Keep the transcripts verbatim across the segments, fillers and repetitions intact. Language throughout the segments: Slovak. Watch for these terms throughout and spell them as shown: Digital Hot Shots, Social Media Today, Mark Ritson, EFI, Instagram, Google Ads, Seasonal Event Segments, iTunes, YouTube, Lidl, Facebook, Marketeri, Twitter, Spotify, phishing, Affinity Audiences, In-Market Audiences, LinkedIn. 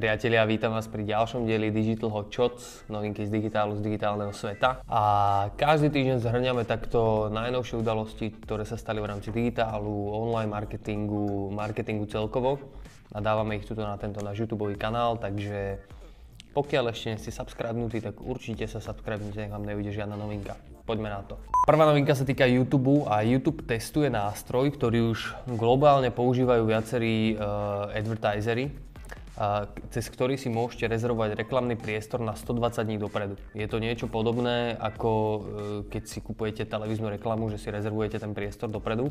Priatelia, vítam vás pri ďalšom dieli Digital Hot Shots, novinky z digitálu, z digitálneho sveta. A každý týždeň zhrňame takto najnovšie udalosti, ktoré sa stali v rámci digitálu, online marketingu, marketingu celkovo. A dávame ich tuto na tento náš YouTube kanál, takže pokiaľ ešte nie ste subscribnutí, tak určite sa subscribnite, nech vám neujde žiadna novinka. Poďme na to. Prvá novinka sa týka YouTube a YouTube testuje nástroj, ktorý už globálne používajú viacerí uh, advertisery, cez ktorý si môžete rezervovať reklamný priestor na stodvadsať dní dopredu. Je to niečo podobné, ako keď si kupujete televíznu reklamu, že si rezervujete ten priestor dopredu.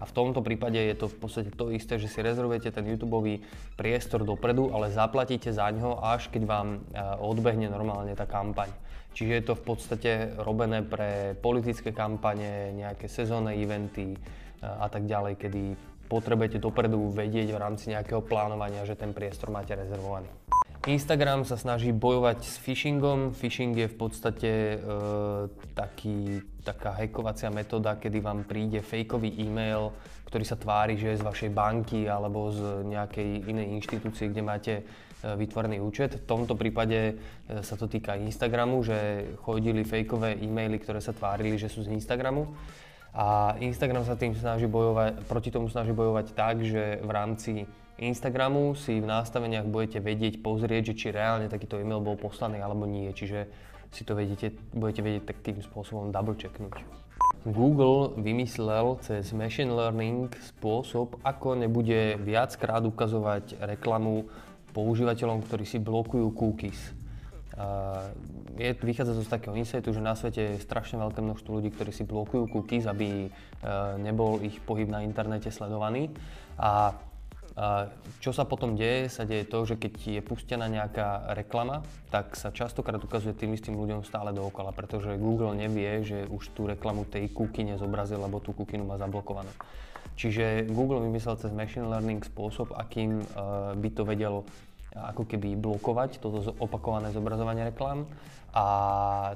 A v tomto prípade je to v podstate to isté, že si rezervujete ten YouTubeový priestor dopredu, ale zaplatíte za ňo, až keď vám odbehne normálne tá kampaň. Čiže je to v podstate robené pre politické kampane, nejaké sezónne eventy a tak ďalej, kedy potrebujete dopredu vedieť v rámci nejakého plánovania, že ten priestor máte rezervovaný. Instagram sa snaží bojovať s phishingom. Phishing je v podstate e, taký, taká hackovacia metóda, kedy vám príde fejkový e-mail, ktorý sa tvári, že je z vašej banky alebo z nejakej inej inštitúcie, kde máte e, vytvorený účet. V tomto prípade e, sa to týka Instagramu, že chodili fejkové e-maily, ktoré sa tvárili, že sú z Instagramu. A Instagram sa tým snaží bojovať, proti tomu snaží bojovať tak, že v rámci Instagramu si v nastaveniach budete vedieť pozrieť, že či reálne takýto e-mail bol poslaný alebo nie. Čiže si to vedete, budete vedieť takým spôsobom double checknúť. Google vymyslel cez machine learning spôsob, ako nebude viackrát ukazovať reklamu používateľom, ktorí si blokujú cookies. Uh, je, vychádza to z takého insightu, že na svete je strašne veľké množstvo ľudí, ktorí si blokujú cookies, aby uh, nebol ich pohyb na internete sledovaný. A uh, čo sa potom deje, sa deje to, že keď je pustená nejaká reklama, tak sa častokrát ukazuje tým istým ľuďom stále dookola, pretože Google nevie, že už tú reklamu tej cookie nezobrazil, lebo tú cookinu má zablokovanú. Čiže Google vymyslel cez machine learning spôsob, akým uh, by to vedel ako keby blokovať toto opakované zobrazovanie reklám. A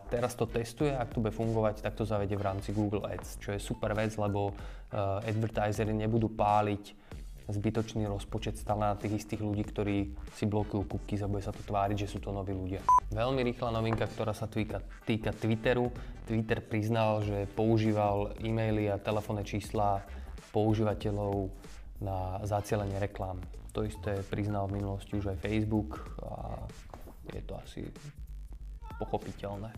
teraz to testuje, ak to bude fungovať, tak to zavedie v rámci Google Ads, čo je super vec, lebo uh, advertisery nebudú páliť zbytočný rozpočet stále na tých istých ľudí, ktorí si blokujú cookies a bude sa to tváriť, že sú to noví ľudia. Veľmi rýchla novinka, ktorá sa týka, týka Twitteru. Twitter priznal, že používal e-maily a telefónne čísla používateľov na zacielenie reklám. To isté priznal v minulosti už aj Facebook a je to asi pochopiteľné.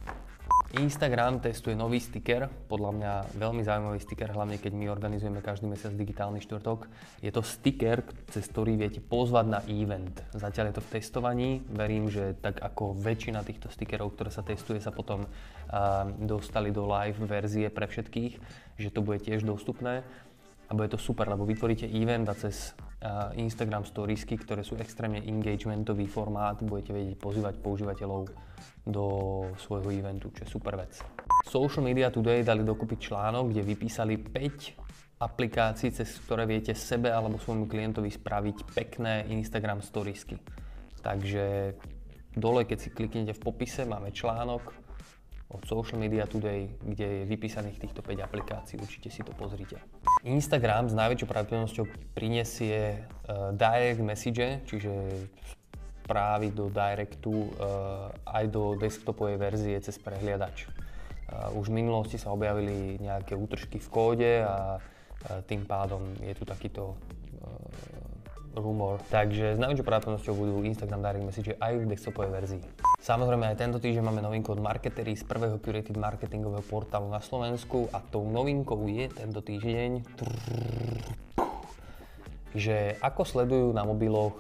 Instagram testuje nový sticker, podľa mňa veľmi zaujímavý sticker, hlavne keď my organizujeme každý mesiac digitálny štvrtok. Je to sticker, cez ktorý viete pozvať na event. Zatiaľ je to v testovaní, verím, že tak ako väčšina týchto stickerov, ktoré sa testuje, sa potom uh, dostali do live verzie pre všetkých, že to bude tiež dostupné. A bude to super, lebo vytvoríte event a cez uh, Instagram storiesky, ktoré sú extrémne engagementový formát, budete vedieť pozývať používateľov do svojho eventu, čo je super vec. Social Media Today dali dokopy článok, kde vypísali päť aplikácií, cez ktoré viete sebe alebo svojmu klientovi spraviť pekné Instagram storiesky. Takže dole, keď si kliknete v popise, máme článok od Social Media Today, kde je vypísaných týchto päť aplikácií, určite si to pozrite. Instagram s najväčšou pravdepodobnosťou prinesie uh, direct message, čiže správy do directu uh, aj do desktopovej verzie cez prehliadač. Uh, už v minulosti sa objavili nejaké útržky v kóde a uh, tým pádom je tu takýto uh, rumor. Takže s najväčšou pravdepodobnosťou budú Instagram direct message aj v desktopovej verzii. Samozrejme aj tento týždeň máme novinku od Marketeri z prvého curated marketingového portálu na Slovensku a tou novinkou je tento týždeň, že ako sledujú na mobiloch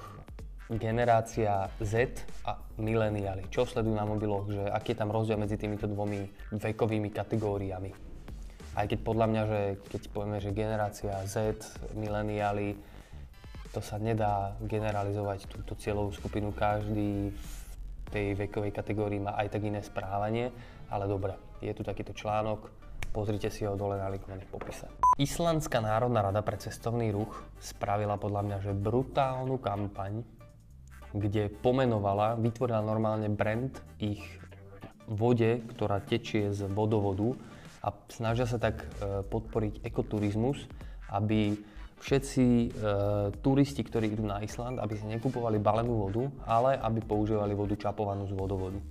generácia Z a mileniáli. Čo sledujú na mobiloch, že aký je tam rozdiel medzi týmito dvomi vekovými kategóriami. Aj keď podľa mňa, že keď povieme, že generácia Z, mileniáli, to sa nedá generalizovať túto cieľovú skupinu. Každý v tej vekovej kategórii má aj tak iné správanie, ale dobre, je tu takýto článok, pozrite si ho dole na linkovaný v popise. Islandská národná rada pre cestovný ruch spravila podľa mňa že brutálnu kampaň, kde pomenovala, vytvorila normálne brand ich vode, ktorá tečie z vodovodu a snažia sa tak podporiť ekoturizmus, aby v všetci e, turisti, ktorí idú na Island, aby si nekupovali balenú vodu, ale aby používali vodu čapovanú z vodovodu.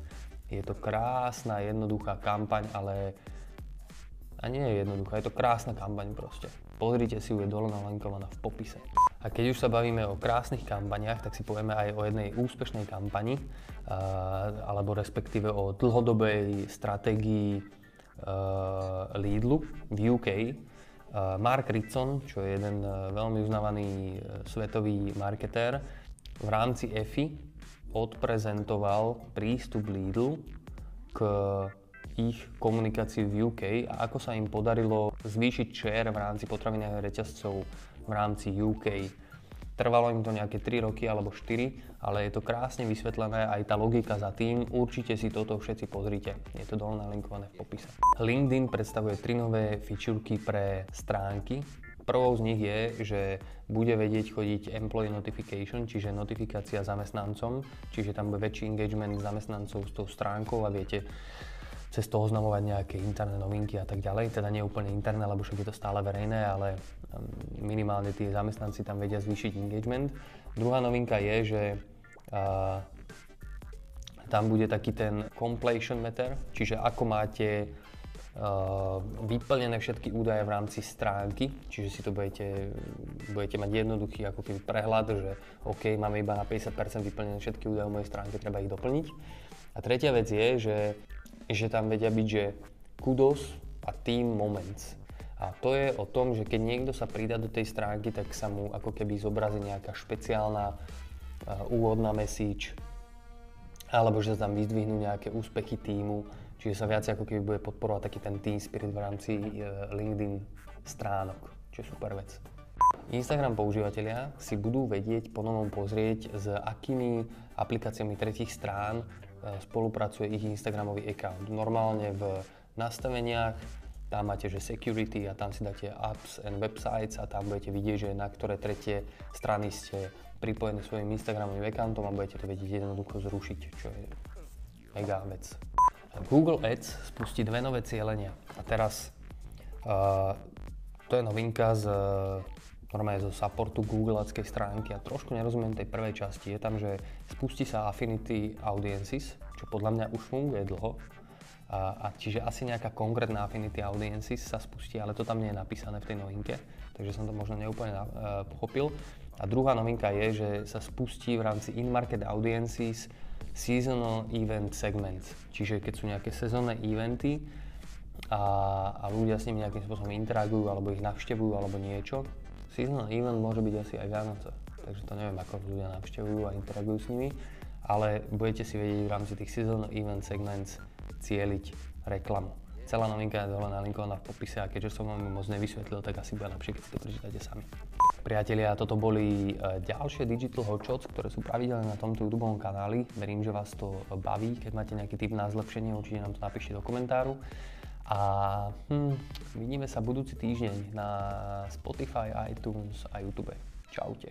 Je to krásna, jednoduchá kampaň, ale a nie je jednoduchá, je to krásna kampaň proste. Pozrite si, ju je dole nalinkovaná v popise. A keď už sa bavíme o krásnych kampaniach, tak si povieme aj o jednej úspešnej kampani, e, alebo respektíve o dlhodobej stratégii e, Lidlu v ú ká. Mark Ritson, čo je jeden veľmi uznávaný svetový marketér, v rámci é ef í odprezentoval prístup Lidl k ich komunikácii v ú ká a ako sa im podarilo zvýšiť share v rámci potravinových reťazcov v rámci ú ká. Trvalo im to nejaké tri roky alebo štyri, ale je to krásne vysvetlené, aj tá logika za tým. Určite si toto všetci pozrite, je to dole nalinkované v popise. LinkedIn predstavuje tri nové fičúrky pre stránky. Prvou z nich je, že bude vedieť chodiť employee notification, čiže notifikácia zamestnancom, čiže tam bude väčší engagement zamestnancov s tou stránkou a viete cez to oznamovať nejaké interné novinky a tak ďalej. Teda nie úplne interné, lebo však je to stále verejné, ale minimálne tí zamestnanci tam vedia zvýšiť engagement. Druhá novinka je, že uh, tam bude taký ten completion meter, čiže ako máte Uh, vyplnené všetky údaje v rámci stránky, čiže si to budete, budete mať jednoduchý ako keby prehľad, že OK, máme iba na päťdesiat percent vyplnené všetky údaje v mojej stránke, treba ich doplniť. A tretia vec je, že, že tam vedia byť, že kudos a team moments. A to je o tom, že keď niekto sa pridá do tej stránky, tak sa mu ako keby zobrazí nejaká špeciálna uh, úvodná message, alebo že sa tam vyzdvihnú nejaké úspechy tímu. Čiže sa viac ako keby bude podporovať taký ten team spirit v rámci LinkedIn stránok, čo je super vec. Instagram používatelia si budú vedieť po novom pozrieť, s akými aplikáciami tretích strán spolupracuje ich Instagramový account. Normálne v nastaveniach, tam máte že security a tam si dáte apps and websites a tam budete vidieť, že na ktoré tretie strany ste pripojení svojim Instagramovým accountom a budete to vedieť jednoducho zrušiť, čo je mega vec. Google Ads spustí dve nové cielenia a teraz uh, to je novinka z, normálne zo supportu Google Adskej stránky a trošku nerozumiem tej prvej časti. Je tam, že spustí sa Affinity Audiences, čo podľa mňa už funguje dlho a, a čiže asi nejaká konkrétna Affinity Audiences sa spustí, ale to tam nie je napísané v tej novinke, takže som to možno neúplne na, uh, pochopil. A druhá novinka je, že sa spustí v rámci In-Market Audiences Seasonal Event Segments, čiže keď sú nejaké sezónne eventy a, a ľudia s nimi nejakým spôsobom interagujú, alebo ich navštevujú, alebo niečo. Seasonal event môže byť asi aj Vianoce, takže to neviem, ako ľudia navštevujú a interagujú s nimi, ale budete si vedieť v rámci tých Seasonal Event Segments cieliť reklamu. Celá novinka je dole nalinkovaná v popise a keďže som vám moc nevysvetlil, tak asi bude lepšie, keď si to prečítate sami. Priatelia, toto boli ďalšie Digital Hot Shots, ktoré sú pravidelné na tomto YouTube kanáli. Verím, že vás to baví. Keď máte nejaký tip na zlepšenie, určite nám to napíšte do komentáru. A hm, vidíme sa budúci týždeň na Spotify, iTunes a YouTube. Čaute.